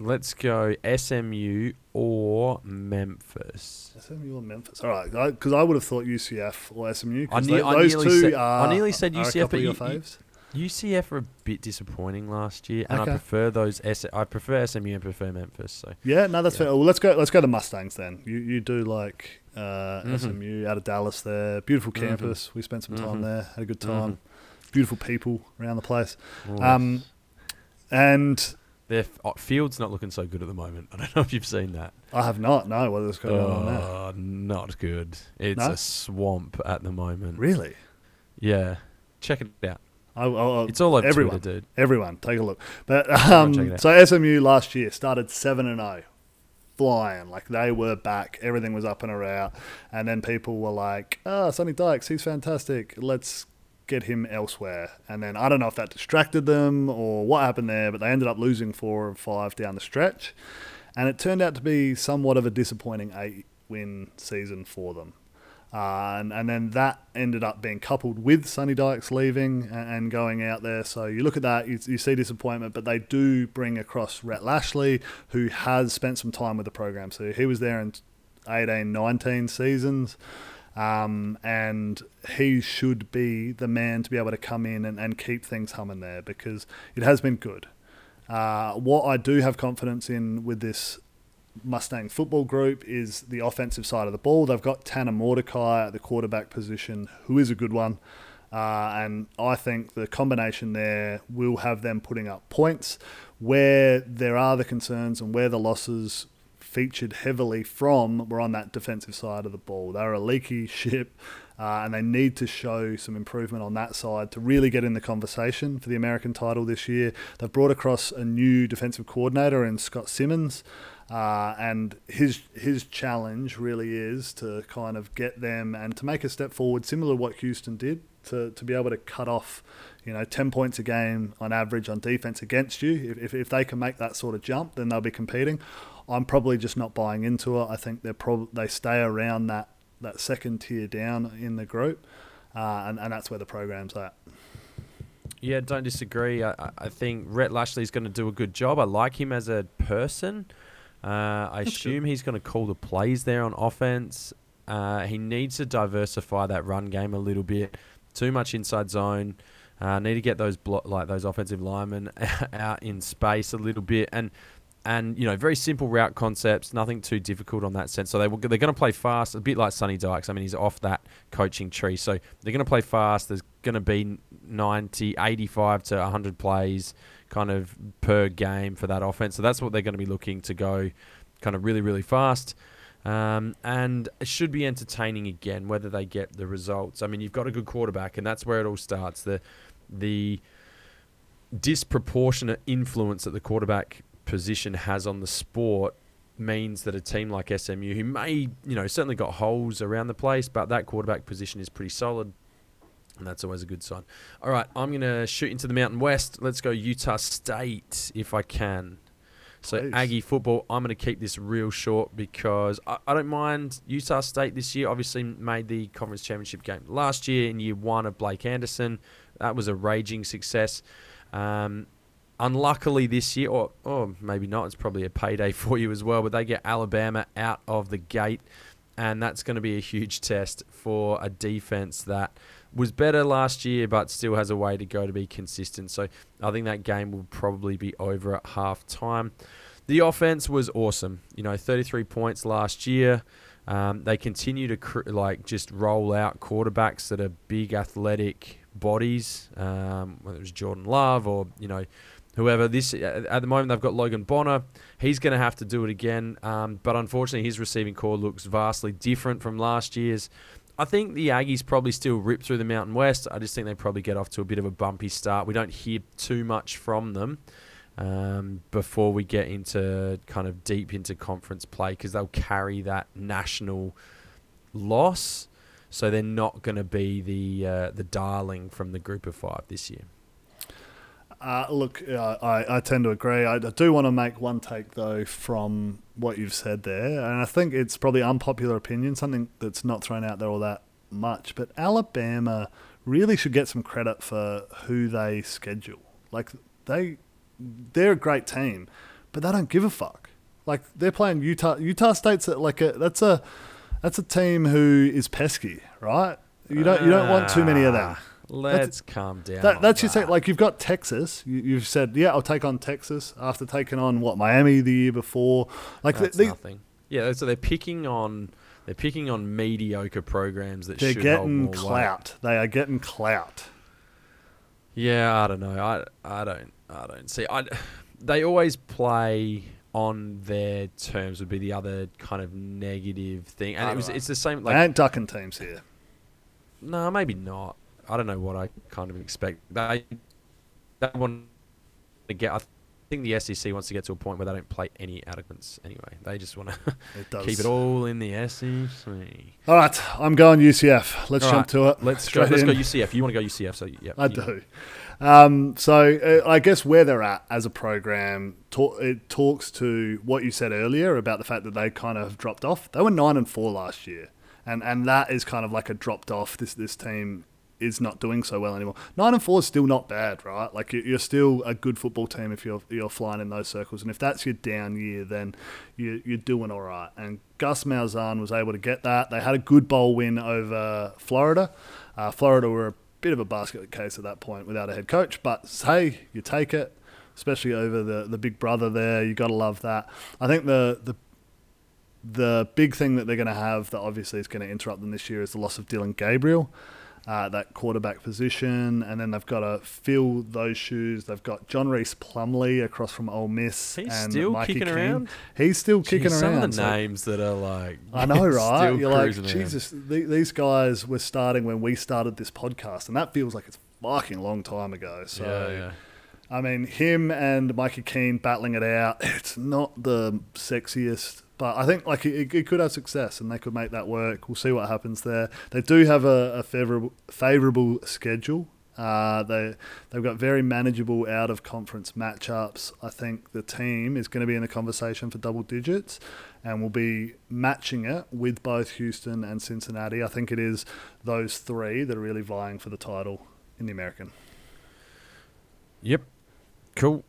Let's go SMU or Memphis. SMU or Memphis. All right, because I would have thought UCF or SMU. I nearly said UCF, but UCF were a bit disappointing last year, and okay. I prefer SMU and prefer Memphis. So yeah, no, that's fair. Well, let's go to Mustangs then. You do like SMU out of Dallas there. Beautiful campus. Mm-hmm. We spent some time there. Had a good time. Mm-hmm. Beautiful people around the place. And their field's not looking so good at the moment. I don't know if you've seen that. I have not. No, what's going on there? Oh, not good. It's a swamp at the moment. Really? Yeah. Check it out. It's all over Twitter, dude. Everyone, take a look. But so SMU last year started 7-0, flying like they were back. Everything was up and around, and then people were like, "Ah, oh, Sonny Dykes, he's fantastic. Let's get him elsewhere." And then I don't know if that distracted them or what happened there, but they ended up losing 4 of 5 down the stretch, and it turned out to be somewhat of a disappointing 8-win season for them. And then that ended up being coupled with Sonny Dykes leaving and going out there. So you look at that, you see disappointment, but they do bring across Rhett Lashley, who has spent some time with the program. So he was there in 18-19 seasons, and he should be the man to be able to come in and keep things humming there because it has been good. What I do have confidence in with this Mustang football group is the offensive side of the ball. They've got Tanner Mordecai at the quarterback position, who is a good one, and I think the combination there will have them putting up points. Where there are the concerns and where the losses featured heavily from were on that defensive side of the ball. They're a leaky ship, And they need to show some improvement on that side to really get in the conversation for the American title this year. They've brought across a new defensive coordinator in Scott Simmons, and his challenge really is to kind of get them and to make a step forward similar to what Houston did, to be able to cut off, 10 points a game on average on defense against you. If they can make that sort of jump, then they'll be competing. I'm probably just not buying into it. I think they stay around that second tier down in the group, and that's where the program's at. Yeah, don't disagree. I think Rhett Lashley's going to do a good job. I like him as a person. I assume he's going to call the plays there on offense. He needs to diversify that run game a little bit. Too much inside zone. Need to get those offensive linemen out in space a little bit, and very simple route concepts, nothing too difficult on that sense. So they're going to play fast, a bit like Sonny Dykes. I mean, he's off that coaching tree. So they're going to play fast. There's going to be 90, 85 to 100 plays kind of per game for that offense. So that's what they're going to be looking to go kind of really, really fast. And it should be entertaining again, whether they get the results. I mean, you've got a good quarterback, and that's where it all starts. The disproportionate influence that the quarterback position has on the sport means that a team like SMU, who may, certainly got holes around the place, but that quarterback position is pretty solid, and that's always a good sign. All right, I'm going to shoot into the Mountain West. Let's go Utah State if I can. So please. Aggie football, I'm going to keep this real short because I don't mind Utah State this year. Obviously made the conference championship game last year in year one of Blake Anderson. That was a raging success. Unluckily this year, or maybe not, it's probably a payday for you as well, but they get Alabama out of the gate, and that's going to be a huge test for a defense that was better last year but still has a way to go to be consistent. So I think that game will probably be over at halftime. The offense was awesome. 33 points last year. They continue to just roll out quarterbacks that are big athletic bodies, whether it was Jordan Love or, whoever. At the moment, they've got Logan Bonner. He's going to have to do it again. But unfortunately, his receiving core looks vastly different from last year's. I think the Aggies probably still rip through the Mountain West. I just think they probably get off to a bit of a bumpy start. We don't hear too much from them before we get into kind of deep into conference play, because they'll carry that national loss. So they're not going to be the darling from the group of five this year. I tend to agree. I do want to make one take, though, from what you've said there. And I think it's probably unpopular opinion, something that's not thrown out there all that much. But Alabama really should get some credit for who they schedule. Like, they're a great team, but they don't give a fuck. Like, they're playing Utah. Utah State's that's a team who is pesky, right? You don't want too many of them. Let's calm down. That's your take. Like, you've got Texas. You've said, yeah, I'll take on Texas after taking on Miami the year before. Like, that's nothing. Yeah, so they're picking on mediocre programs that should hold more clout. They are getting clout. Yeah, I don't know. I don't see. They always play on their terms would be the other kind of negative thing, and it's the same. Like, they ain't ducking teams here. No, maybe not. I don't know what I kind of expect. They want to get. I think the SEC wants to get to a point where they don't play any adequates anyway. They just want to keep it all in the SEC. All right, I'm going UCF. Let's jump to it. Let's go UCF. You want to go UCF? So yeah, I do. So I guess where they're at as a program, it talks to what you said earlier about the fact that they kind of dropped off. They were 9-4 last year, and that is kind of like a dropped off. This team is not doing so well anymore. 9-4 is still not bad, right? Like, you're still a good football team if you're flying in those circles. And if that's your down year, then you're doing all right. And Gus Malzahn was able to get that. They had a good bowl win over Florida. Florida were a bit of a basket case at that point without a head coach. But, hey, you take it, especially over the big brother there. You got to love that. I think the big thing that they're going to have that obviously is going to interrupt them this year is the loss of Dylan Gabriel. that quarterback position, and then they've got to fill those shoes. They've got John Reese Plumley across from Ole Miss. He's still kicking around. He's still kicking around. Some of the names that are like, I know, right? You're like, Jesus, these guys were starting when we started this podcast, and that feels like it's a fucking long time ago. So, I mean, him and Mykhi Keane battling it out. It's not the sexiest. But I think like it could have success, and they could make that work. We'll see what happens there. They do have a favourable schedule. They've got very manageable out-of-conference matchups. I think the team is going to be in the conversation for double digits, and will be matching it with both Houston and Cincinnati. I think it is those three that are really vying for the title in the American. Yep. Cool.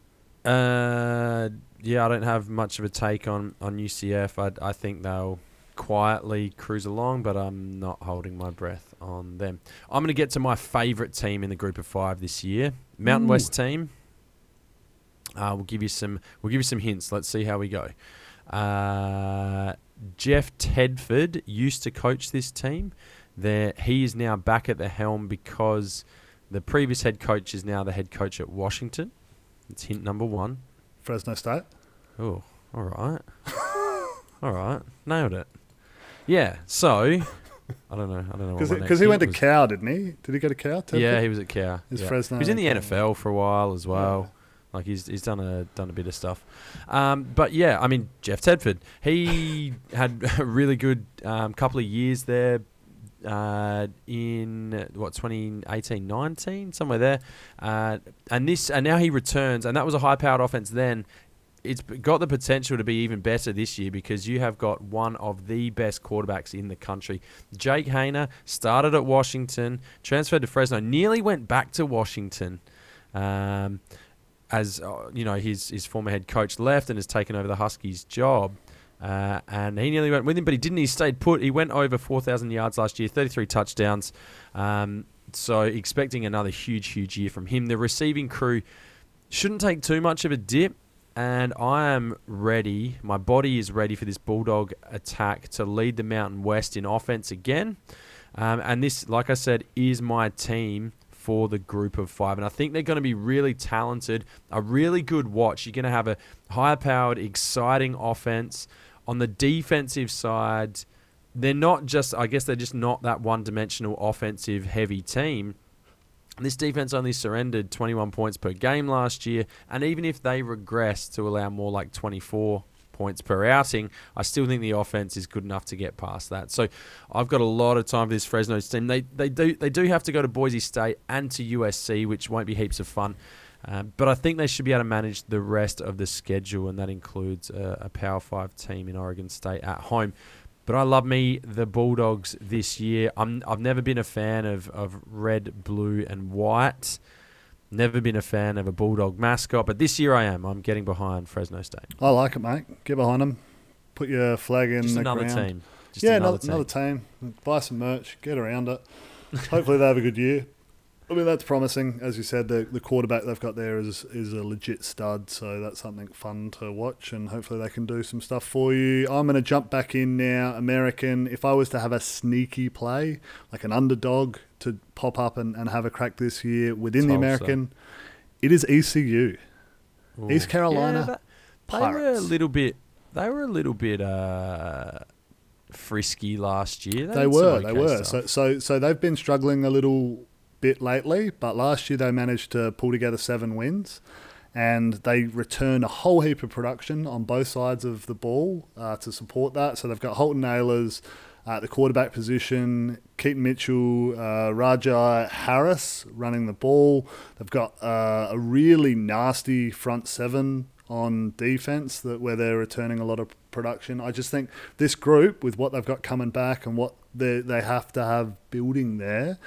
Yeah, I don't have much of a take on UCF. I think they'll quietly cruise along, but I'm not holding my breath on them. I'm going to get to my favourite team in the group of five this year, Mountain West team. We'll give you some hints. Let's see how we go. Jeff Tedford used to coach this team. He is now back at the helm because the previous head coach is now the head coach at Washington. It's hint number one. Fresno State. Oh, all right. All right. Nailed it. Yeah, so, I don't know. Because he went to Cal, didn't he? Did he go to Cal? Yeah, he was at Cal. Fresno. He was in the NFL for a while as well. Yeah. Like, he's done a bit of stuff. But, yeah, I mean, Jeff Tedford, he had a really good couple of years there. In 2018-19, somewhere there, and now he returns, and that was a high-powered offense then. It's got the potential to be even better this year because you have got one of the best quarterbacks in the country. Jake Hayner started at Washington, transferred to Fresno, nearly went back to Washington. As you know, his former head coach left and has taken over the Huskies' job. And he nearly went with him, but he didn't. He stayed put. He went over 4,000 yards last year, 33 touchdowns. So expecting another huge year from him. The receiving crew shouldn't take too much of a dip, and I am ready. My body is ready for this Bulldog attack to lead the Mountain West in offense again. And this, like I said, is my team for the group of five, and I think they're going to be really talented, a really good watch. You're going to have a high-powered, exciting offense. On the defensive side, they're just not that one-dimensional offensive heavy team. This defense only surrendered 21 points per game last year, and even if they regress to allow more like 24 points per outing, I still think the offense is good enough to get past that. So I've got a lot of time for this Fresno team. They do have to go to Boise State and to USC, which won't be heaps of fun. But I think they should be able to manage the rest of the schedule, and that includes a Power 5 team in Oregon State at home. But I love me the Bulldogs this year. I've never been a fan of red, blue, and white. Never been a fan of a Bulldog mascot, but this year I am. I'm getting behind Fresno State. I like it, mate. Get behind them. Put your flag in the ground. Another team. Buy some merch. Get around it. Hopefully they have a good year. I mean, that's promising. As you said, the quarterback they've got there is a legit stud, so that's something fun to watch, and hopefully they can do some stuff for you. I'm going to jump back in now. American, if I was to have a sneaky play, like an underdog to pop up and have a crack this year within the American, it is ECU. Ooh. East Carolina Pirates. They were a little bit... frisky last year. They were. So they've been struggling a little bit lately, but last year they managed to pull together 7 wins, and they return a whole heap of production on both sides of the ball to support that. So they've got Holton Aylers at the quarterback position, Keaton Mitchell, Rajai Harris running the ball. They've got a really nasty front 7 on defense where they're returning a lot of production. I just think this group, with what they've got coming back and what they have to have building there,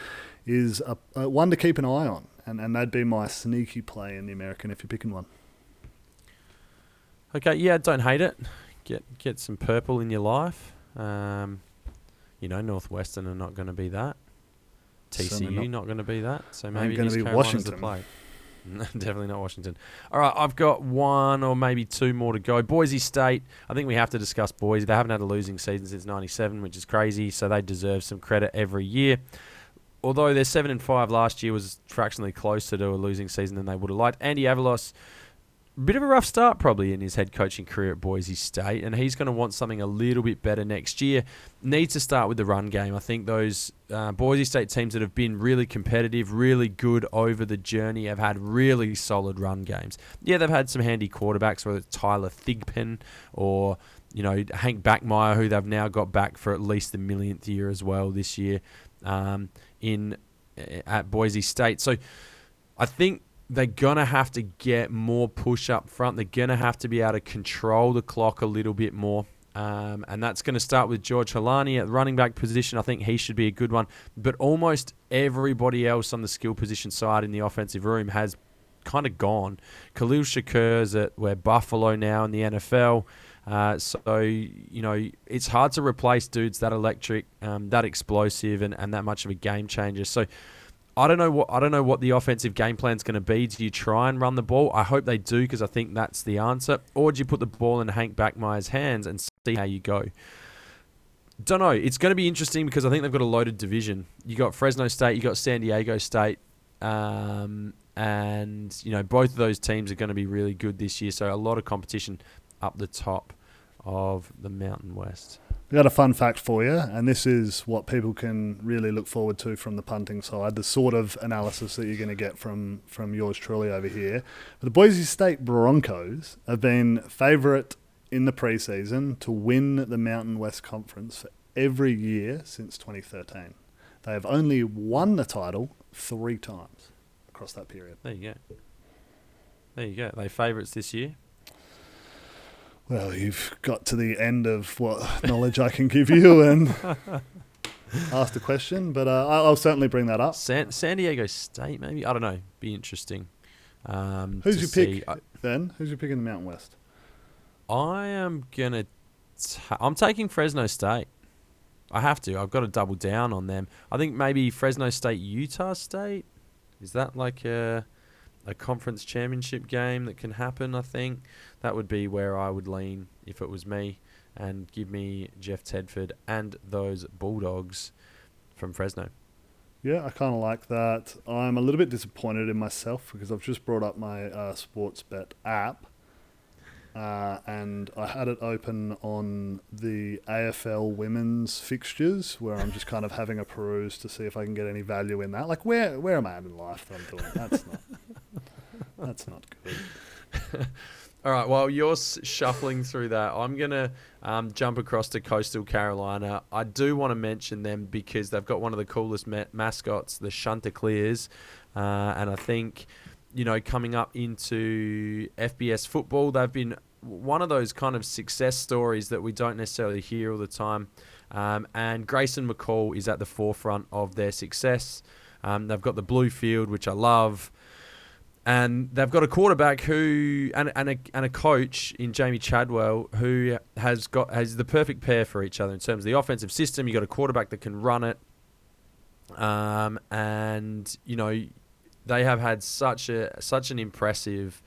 is a one to keep an eye on, and that'd be my sneaky play in the American if you're picking one. Okay, yeah, don't hate it. Get some purple in your life. Northwestern are not going to be that. TCU not going to be that. So maybe East Carolina's Washington. The play. Definitely not Washington. All right, I've got one or maybe two more to go. Boise State, I think we have to discuss Boise. They haven't had a losing season since 1997, which is crazy, so they deserve some credit every year. although their 7-5 last year was fractionally closer to a losing season than they would have liked. Andy Avalos, a bit of a rough start probably in his head coaching career at Boise State, and he's going to want something a little bit better next year. Needs to start with the run game. I think those Boise State teams that have been really competitive, really good over the journey, have had really solid run games. Yeah, they've had some handy quarterbacks, whether it's Tyler Thigpen or Hank Backmeyer, who they've now got back for at least the millionth year as well this year at Boise State. So I think they're going to have to get more push up front. They're going to have to be able to control the clock a little bit more. And that's going to start with George Halani at running back position. I think he should be a good one. But almost everybody else on the skill position side in the offensive room has kind of gone. Khalil Shakur's at where Buffalo now in the NFL. So it's hard to replace dudes that electric, that explosive, and that much of a game changer. So I don't know what the offensive game plan is going to be. Do you try and run the ball? I hope they do, because I think that's the answer. Or do you put the ball in Hank Backmeyer's hands and see how you go? Don't know. It's going to be interesting because I think they've got a loaded division. You got Fresno State, you got San Diego State, and both of those teams are going to be really good this year. So a lot of competition up the top of the Mountain West. We got a fun fact for you, and this is what people can really look forward to from the punting side, the sort of analysis that you're going to get from yours truly over here. The Boise State Broncos have been favourite in the preseason to win the Mountain West Conference for every year since 2013. They have only won the title 3 times across that period. There you go. They favourites this year. Well, you've got to the end of what knowledge I can give you and ask the question, but I'll certainly bring that up. San Diego State, maybe? I don't know. Be interesting. Who's your pick, then? Who's your pick in the Mountain West? I'm taking Fresno State. I have to. I've got to double down on them. I think maybe Fresno State, Utah State? Is that like a conference championship game that can happen? I think that would be where I would lean if it was me, and give me Jeff Tedford and those Bulldogs from Fresno. Yeah, I kind of like that. I'm a little bit disappointed in myself because I've just brought up my sports bet app and I had it open on the AFL women's fixtures, where I'm just kind of having a peruse to see if I can get any value in that. Like, where am I at in life that I'm doing that? That's not good. All right, while you're shuffling through that, I'm going to jump across to Coastal Carolina. I do want to mention them because they've got one of the coolest mascots, the Chanticleers. And I think, coming up into FBS football, they've been one of those kind of success stories that we don't necessarily hear all the time. And Grayson McCall is at the forefront of their success. They've got the blue field, which I love. And they've got a quarterback who and a coach in Jamie Chadwell who has the perfect pair for each other in terms of the offensive system. You got a quarterback that can run it, and they have had such an impressive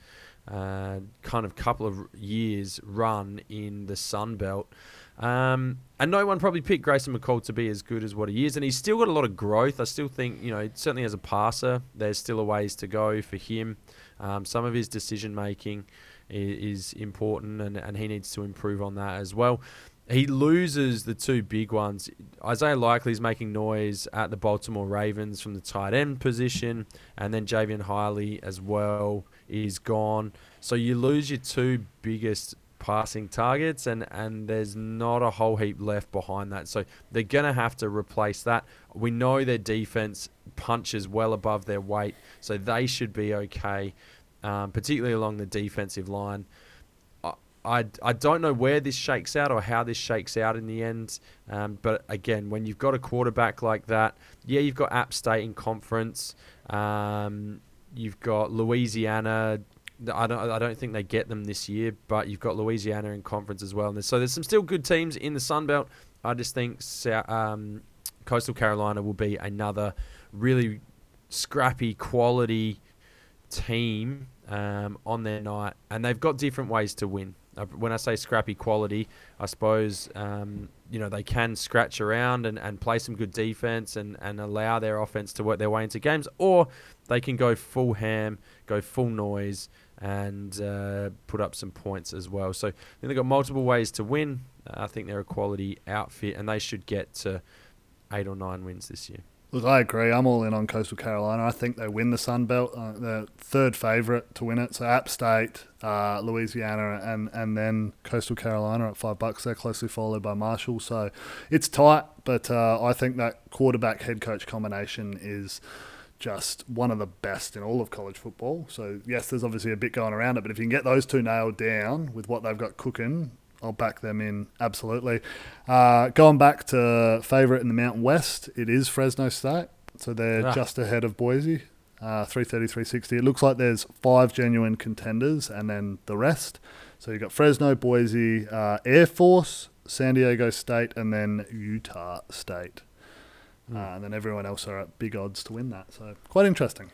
kind of couple of years run in the Sun Belt. And no one probably picked Grayson McCall to be as good as what he is, and he's still got a lot of growth. I still think, certainly as a passer, there's still a ways to go for him. Some of his decision-making is important, and he needs to improve on that as well. He loses the two big ones. Isaiah Likely's making noise at the Baltimore Ravens from the tight end position, and then Javion Hiley as well is gone. So you lose your two biggest passing targets, and there's not a whole heap left behind that. So they're going to have to replace that. We know their defense punches well above their weight, so they should be okay, particularly along the defensive line. I don't know where this shakes out or how this shakes out in the end, but again, when you've got a quarterback like that, you've got App State in conference, you've got Louisiana. I don't think they get them this year, but you've got Louisiana in conference as well. And so there's some still good teams in the Sun Belt. I just think Coastal Carolina will be another really scrappy, quality team on their night, and they've got different ways to win. When I say scrappy quality, I suppose they can scratch around and play some good defense and allow their offense to work their way into games, or they can go full ham, go full noise, and put up some points as well. So they've got multiple ways to win. I think they're a quality outfit, and they should get to 8 or 9 wins this year. Look, I agree. I'm all in on Coastal Carolina. I think they win the Sun Belt. They're third favourite to win it. So App State, Louisiana, and then Coastal Carolina at $5. They're closely followed by Marshall. So it's tight, but I think that quarterback-head coach combination is just one of the best in all of college football. So, yes, there's obviously a bit going around it, but if you can get those two nailed down with what they've got cooking, I'll back them in, absolutely. Going back to favourite in the Mountain West, it is Fresno State. So they're just ahead of Boise, 330, 360. It looks like there's 5 genuine contenders and then the rest. So you've got Fresno, Boise, Air Force, San Diego State, and then Utah State. And then everyone else are at big odds to win that. So quite interesting.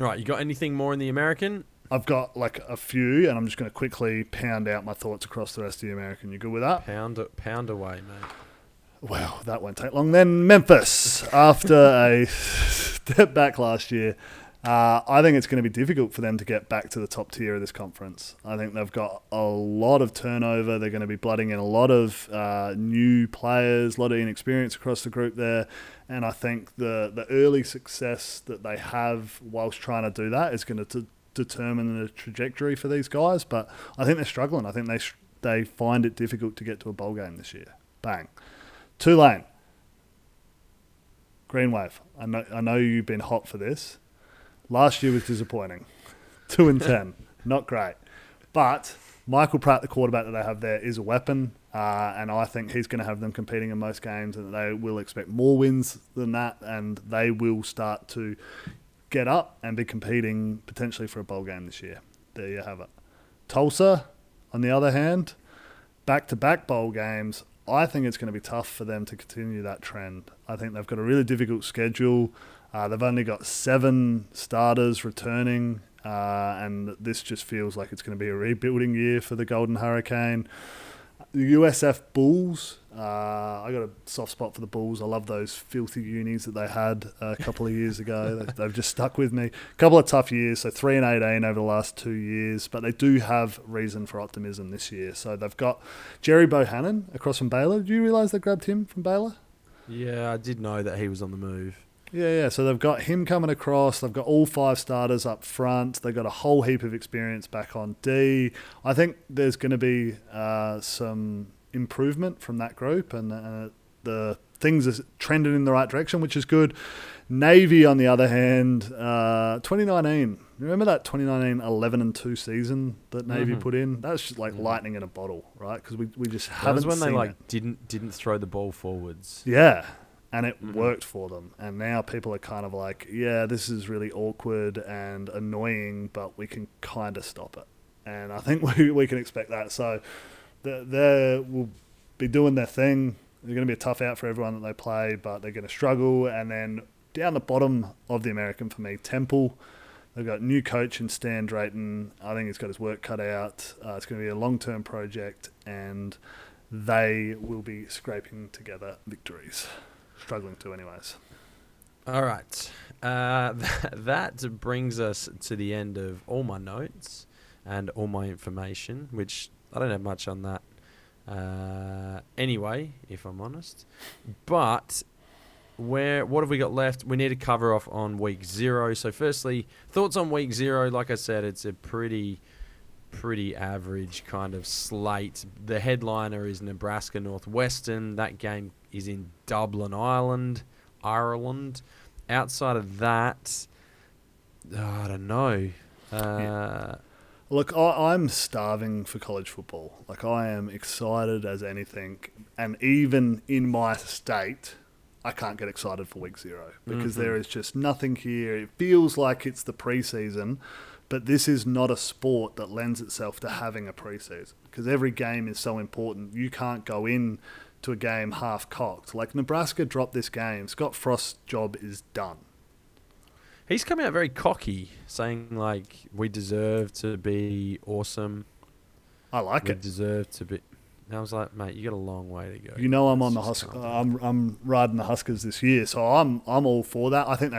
All right, you got anything more in the American? I've got like a few, and I'm just going to quickly pound out my thoughts across the rest of the American. You good with that? Pound away, mate. Well, that won't take long. Then Memphis, after a step back last year, I think it's going to be difficult for them to get back to the top tier of this conference. I think they've got a lot of turnover. They're going to be blooding in a lot of new players, a lot of inexperience across the group there. And I think the early success that they have whilst trying to do that is going to determine the trajectory for these guys, but I think they're struggling. I think they find it difficult to get to a bowl game this year. Bang. Tulane. Green Wave. I know you've been hot for this. Last year was disappointing. 2-10. Not great. But Michael Pratt, the quarterback that they have there, is a weapon, and I think he's going to have them competing in most games, and they will expect more wins than that, and they will start to get up and be competing potentially for a bowl game this year. There you have it. Tulsa, on the other hand, back-to-back bowl games, I think it's going to be tough for them to continue that trend. I think they've got a really difficult schedule. They've only got 7 starters returning, and this just feels like it's going to be a rebuilding year for the Golden Hurricane. The USF Bulls, I got a soft spot for the Bulls. I love those filthy unis that they had a couple of years ago. They've just stuck with me. A couple of tough years, so 3-18 over the last 2 years, but they do have reason for optimism this year. So they've got Jerry Bohannon across from Baylor. Did you realise they grabbed him from Baylor? Yeah, I did know that he was on the move. Yeah, so they've got him coming across. They've got all 5 starters up front. They've got a whole heap of experience back on D. I think there's going to be some improvement from that group, and the things are trending in the right direction, which is good. Navy, on the other hand, 2019. Remember that 2019 11-2 season that Navy put in? That's just like lightning in a bottle, right? Because we just haven't seen it. That was when they didn't throw the ball forwards. Yeah. And it worked for them. And now people are kind of like, yeah, this is really awkward and annoying, but we can kind of stop it. And I think we can expect that. So they will be doing their thing. They're going to be a tough out for everyone that they play, but they're going to struggle. And then down the bottom of the American for me, Temple. They've got new coach in Stan Drayton. I think he's got his work cut out. It's going to be a long-term project, and they will be scraping together victories. Struggling to anyways. All right. That brings us to the end of all my notes and all my information, which I don't have much on that anyway, if I'm honest. But what have we got left? We need to cover off on week 0. So firstly, thoughts on week 0. Like I said, it's a pretty average kind of slate. The headliner is Nebraska Northwestern. That game is in Dublin, Ireland. Outside of that, I don't know. Yeah. Look, I'm starving for college football. Like, I am excited as anything. And even in my state, I can't get excited for week 0 because there is just nothing here. It feels like it's the preseason. But this is not a sport that lends itself to having a preseason because every game is so important. You can't go in to a game half-cocked. Like, Nebraska dropped this game. Scott Frost's job is done. He's coming out very cocky, saying, like, we deserve to be awesome. I like we it. We deserve to be... And I was like, mate, you got a long way to go. You know, I'm on the I'm riding the Huskers this year, so I'm all for that. I think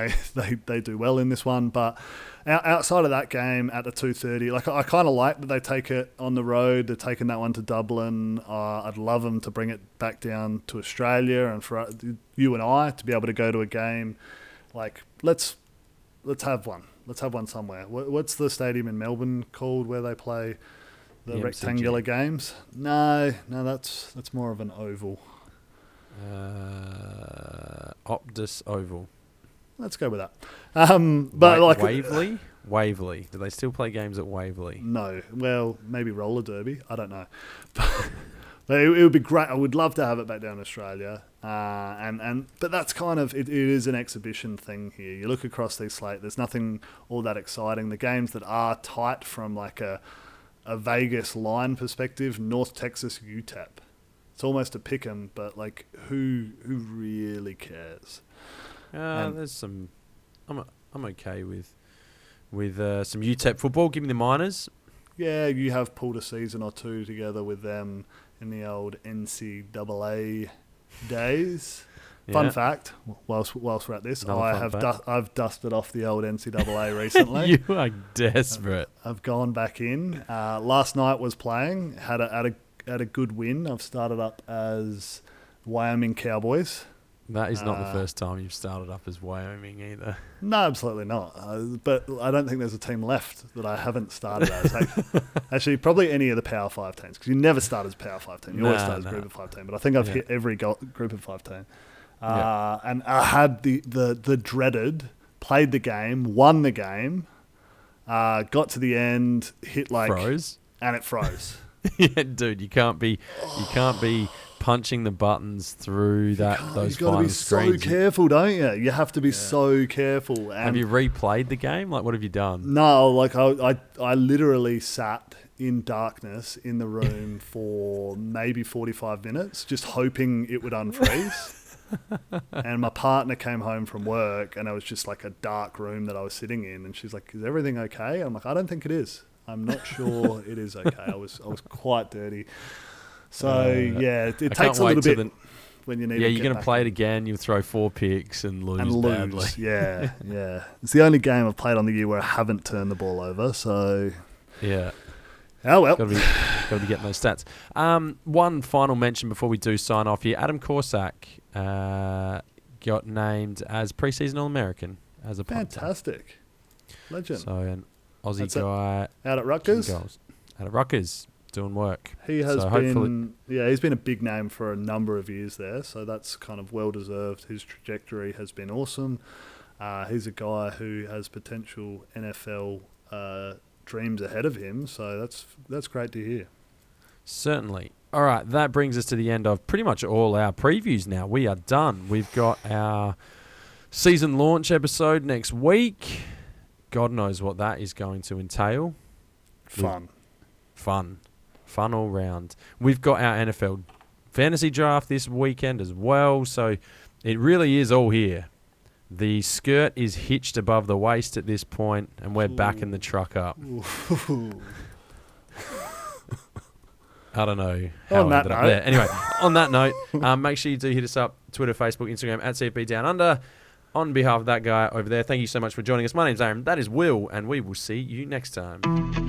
they do well in this one, but outside of that game at the 2:30, like I kind of like that they take it on the road. They're taking that one to Dublin. I'd love them to bring it back down to Australia, and for you and I to be able to go to a game, like let's have one. Let's have one somewhere. What's the stadium in Melbourne called where they play? The rectangular games? No, that's more of an oval. Optus Oval. Let's go with that. But like Waverley? Waverley. Do they still play games at Waverley? No. Well, maybe roller derby. I don't know. But it would be great. I would love to have it back down in Australia. But that's kind of it is an exhibition thing here. You look across the slate. There's nothing all that exciting. The games that are tight from like a Vegas line perspective, North Texas UTEP. It's almost a pick 'em, but like who really cares? There's some. I'm okay with some UTEP football. Give me the Miners. Yeah, you have pulled a season or two together with them in the old NCAA days. Yeah. Fun fact, whilst we're at this, I've dusted off the old NCAA recently. You are desperate. I've gone back in. Last night was playing, had a good win. I've started up as Wyoming Cowboys. That is not the first time you've started up as Wyoming either. No, absolutely not. But I don't think there's a team left that I haven't started as. Actually, probably any of the Power 5 teams, because you never start as Power 5 team. You always start as Group of 5 team. But I think I've hit every Group of 5 team. And I had the dreaded, played the game, won the game, got to the end, hit like froze, and it froze. Yeah, dude, you can't be punching the buttons through those final screens. You've got to be so careful, don't you? You have to be so careful. And have you replayed the game? Like, what have you done? No, like I literally sat in darkness in the room for maybe 45 minutes, just hoping it would unfreeze. And my partner came home from work, and it was just like a dark room that I was sitting in, and she's like, is everything okay? I'm like, I don't think it is. I'm not sure it is okay. I was quite dirty. So it takes a little bit when you need to. Yeah, you're going to play it again, you'll throw four picks and lose badly. Yeah. It's the only game I've played on the year where I haven't turned the ball over, so yeah. Oh, well. Got to be getting those stats. One final mention before we do sign off here. Adam Corsack got named as preseason All-American as a punter. Fantastic. Legend. So an Aussie guy. Out at Rutgers? Out at Rutgers. Doing work. He has been... Yeah, he's been a big name for a number of years there, so that's kind of well-deserved. His trajectory has been awesome. He's a guy who has potential NFL... dreams ahead of him, so that's great to hear. Certainly. All right, that brings us to the end of pretty much all our previews now. We are done. We've got our season launch episode next week. God knows what that is going to entail. Fun all round. We've got our NFL fantasy draft this weekend as well, so it really is all here. The skirt is hitched above the waist at this point, and we're backing the truck up. I don't know how I ended up there. Anyway, on that note, make sure you do hit us up, Twitter, Facebook, Instagram, @CFBDownUnder. On behalf of that guy over there, thank you so much for joining us. My name's Aaron, that is Will, and we will see you next time.